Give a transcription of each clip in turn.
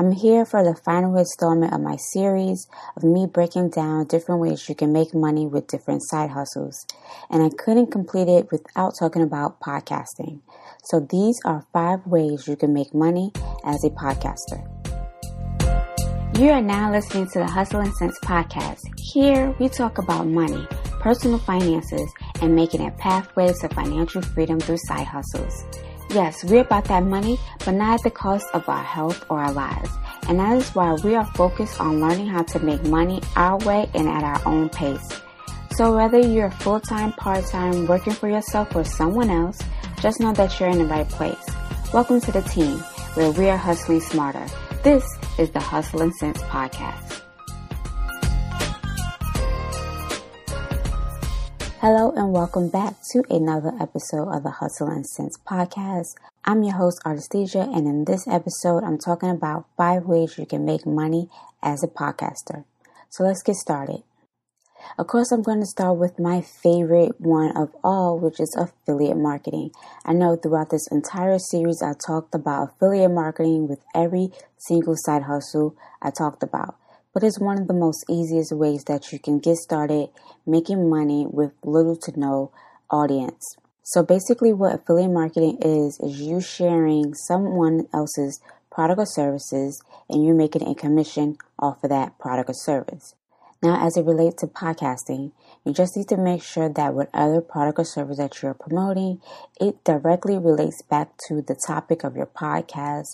I'm here for the final installment of my series of me breaking down different ways you can make money with different side hustles, and I couldn't complete it without talking about podcasting. So these are 5 ways you can make money as a podcaster. You are now listening to the Hustle and Sense podcast. Here we talk about money, personal finances, and making it pathways to financial freedom through side hustles. Yes, we're about that money, but not at the cost of our health or our lives. And that is why we are focused on learning how to make money our way and at our own pace. So whether you're full-time, part-time, working for yourself or someone else, just know that you're in the right place. Welcome to the team, where we are hustling smarter. This is the Hustle and Sense podcast. Hello and welcome back to another episode of the Hustle and Sense podcast. I'm your host, Artesthesia, and in this episode, I'm talking about 5 ways you can make money as a podcaster. So let's get started. Of course, I'm going to start with my favorite one of all, which is affiliate marketing. I know throughout this entire series, I talked about affiliate marketing with every single side hustle I talked about. But it's one of the most easiest ways that you can get started making money with little to no audience. So basically what affiliate marketing is you sharing someone else's product or services and you making a commission off of that product or service. Now, as it relates to podcasting, you just need to make sure that whatever product or service that you're promoting, it directly relates back to the topic of your podcast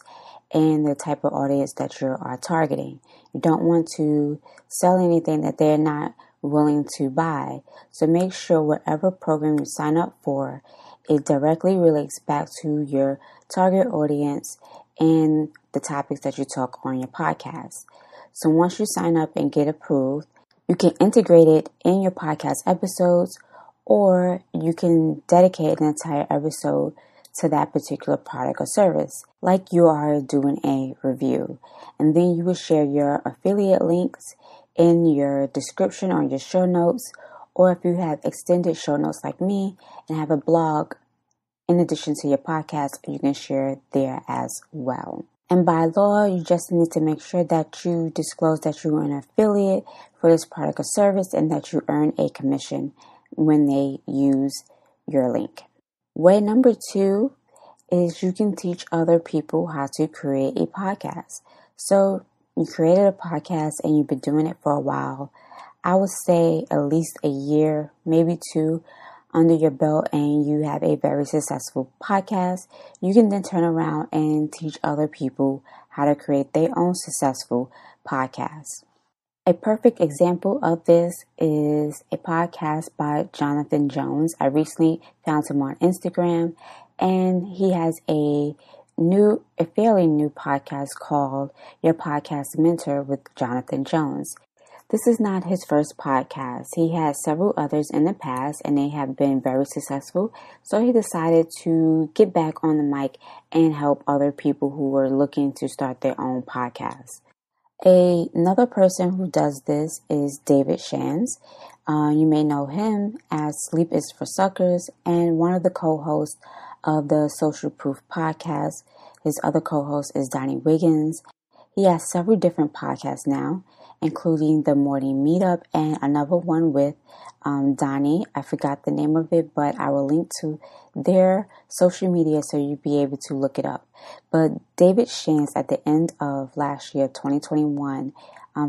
and the type of audience that you are targeting. You don't want to sell anything that they're not willing to buy. So make sure whatever program you sign up for, it directly relates back to your target audience and the topics that you talk on your podcast. So once you sign up and get approved, you can integrate it in your podcast episodes, or you can dedicate an entire episode to that particular product or service, like you are doing a review. And then you will share your affiliate links in your description or your show notes, or if you have extended show notes like me and have a blog, in addition to your podcast, you can share there as well. And by law, you just need to make sure that you disclose that you are an affiliate for this product or service and that you earn a commission when they use your link. Way number 2 is you can teach other people how to create a podcast. So you created a podcast and you've been doing it for a while. I would say at least a year, maybe 2 under your belt, and you have a very successful podcast. You can then turn around and teach other people how to create their own successful podcast. A perfect example of this is a podcast by Jonathan Jones. I recently found him on Instagram, and he has a fairly new podcast called Your Podcast Mentor with Jonathan Jones. This is not his first podcast. He had several others in the past, and they have been very successful. So he decided to get back on the mic and help other people who were looking to start their own podcast. Another person who does this is David Shands. You may know him as Sleep is for Suckers and one of the co-hosts of the Social Proof podcast. His other co-host is Donnie Wiggins. He has several different podcasts now, including the Morning Meetup and another one with Donnie. I forgot the name of it, but I will link to their social media so you'll be able to look it up. But David Shands, at the end of last year, 2021,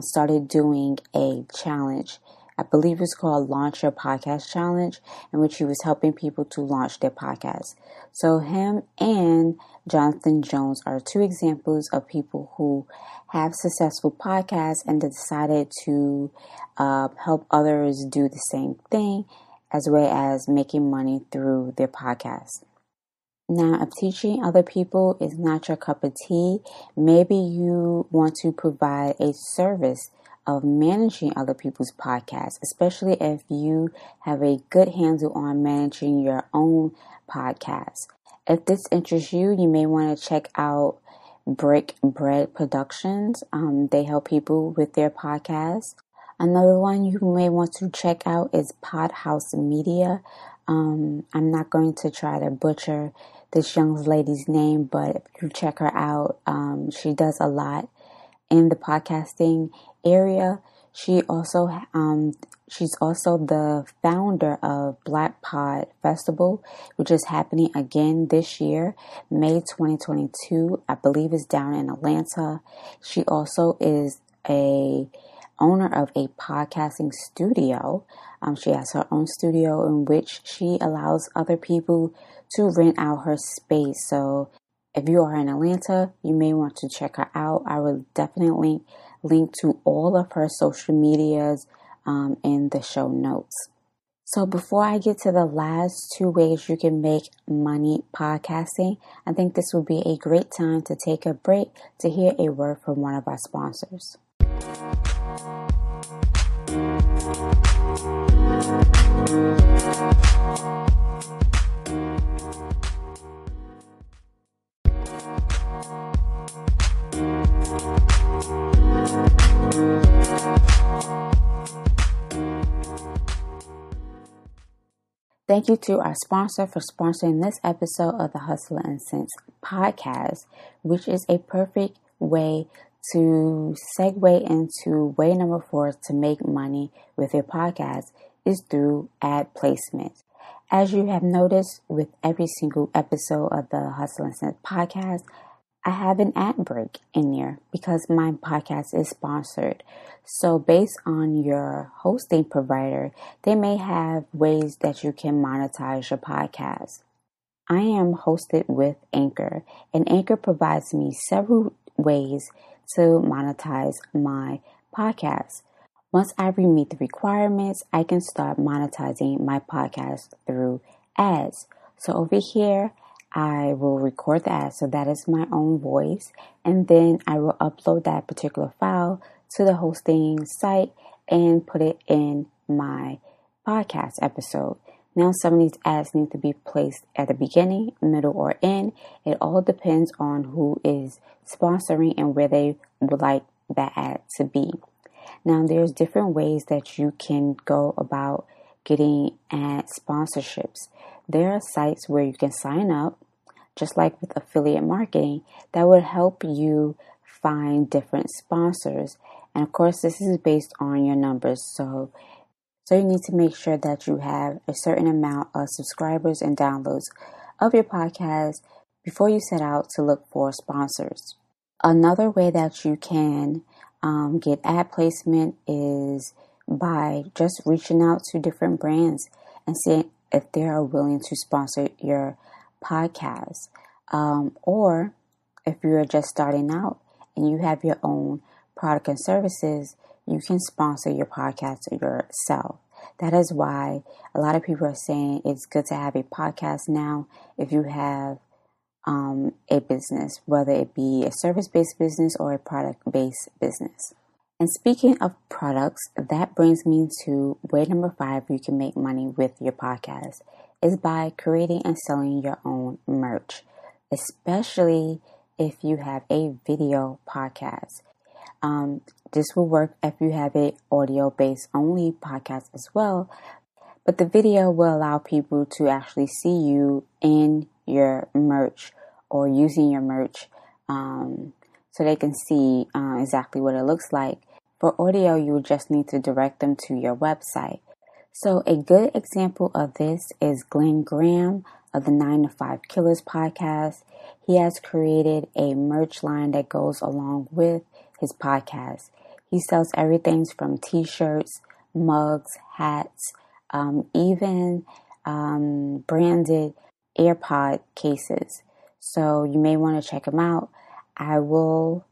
started doing a challenge. I believe it's called Launch Your Podcast Challenge, in which he was helping people to launch their podcasts. So him and Jonathan Jones are 2 examples of people who have successful podcasts and decided to help others do the same thing, as well as making money through their podcasts. Now, if teaching other people is not your cup of tea, maybe you want to provide a service of managing other people's podcasts, especially if you have a good handle on managing your own podcast. If this interests you, you may want to check out Brick Bread Productions. They help people with their podcasts. Another one you may want to check out is Podhouse Media. I'm not going to try to butcher this young lady's name, but if you check her out, she does a lot in the podcasting area. She also she's also the founder of Black Pod Festival, which is happening again this year, May 2022. I believe it's down in Atlanta. She also is a owner of a podcasting studio. She has her own studio in which she allows other people to rent out her space. So if you are in Atlanta, you may want to check her out. I will definitely link to all of her social medias in the show notes. So before I get to the last two ways you can make money podcasting, I think this would be a great time to take a break to hear a word from one of our sponsors. Thank you to our sponsor for sponsoring this episode of the Hustle and Sense podcast, which is a perfect way to segue into way number 4 to make money with your podcast is through ad placement. As you have noticed with every single episode of the Hustle and Sense podcast, I have an ad break in there because my podcast is sponsored. So based on your hosting provider, they may have ways that you can monetize your podcast. I am hosted with Anchor, and Anchor provides me several ways to monetize my podcast. Once I meet the requirements, I can start monetizing my podcast through ads. So over here, I will record the ad, so that is my own voice, and then I will upload that particular file to the hosting site and put it in my podcast episode. Now, some of these ads need to be placed at the beginning, middle, or end. It all depends on who is sponsoring and where they would like that ad to be. Now, there's different ways that you can go about getting ad sponsorships. There are sites where you can sign up, just like with affiliate marketing, that would help you find different sponsors. And of course, this is based on your numbers. So you need to make sure that you have a certain amount of subscribers and downloads of your podcast before you set out to look for sponsors. Another way that you can get ad placement is by just reaching out to different brands and seeing if they are willing to sponsor your podcast. Or if you are just starting out and you have your own product and services, you can sponsor your podcast yourself. That is why a lot of people are saying it's good to have a podcast now if you have a business, whether it be a service-based business or a product-based business. And speaking of products, that brings me to way number 5 you can make money with your podcast is by creating and selling your own merch, especially if you have a video podcast. This will work if you have an audio-based only podcast as well, but the video will allow people to actually see you in your merch or using your merch so they can see exactly what it looks like. For audio, you just need to direct them to your website. So a good example of this is Glenn Graham of the 9 to 5 Killers podcast. He has created a merch line that goes along with his podcast. He sells everything from t-shirts, mugs, hats, even branded AirPod cases. So you may want to check him out. I will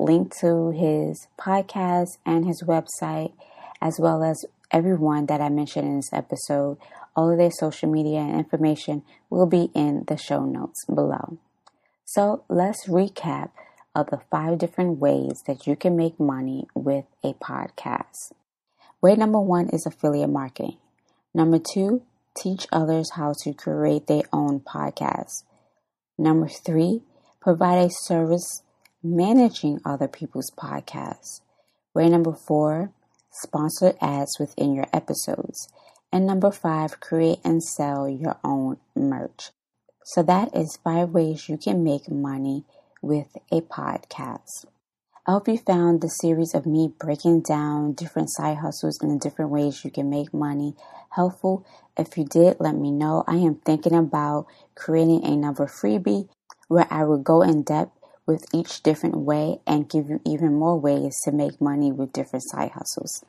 link to his podcast and his website, as well as everyone that I mentioned in this episode. All of their social media and information will be in the show notes below. So let's recap of the 5 different ways that you can make money with a podcast. Way number 1 is affiliate marketing. Number 2, teach others how to create their own podcast. Number 3, provide a service managing other people's podcasts. Way number 4, sponsor ads within your episodes. And number 5, create and sell your own merch. So that is 5 ways you can make money with a podcast. I hope you found the series of me breaking down different side hustles and the different ways you can make money helpful. If you did, let me know. I am thinking about creating another freebie where I will go in depth with each different way and give you even more ways to make money with different side hustles.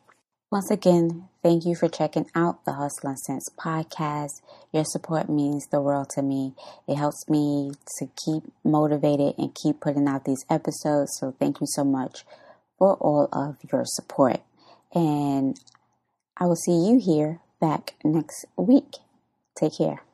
Once again, thank you for checking out the Hustle and Sense podcast. Your support means the world to me. It helps me to keep motivated and keep putting out these episodes. So thank you so much for all of your support. And I will see you here back next week. Take care.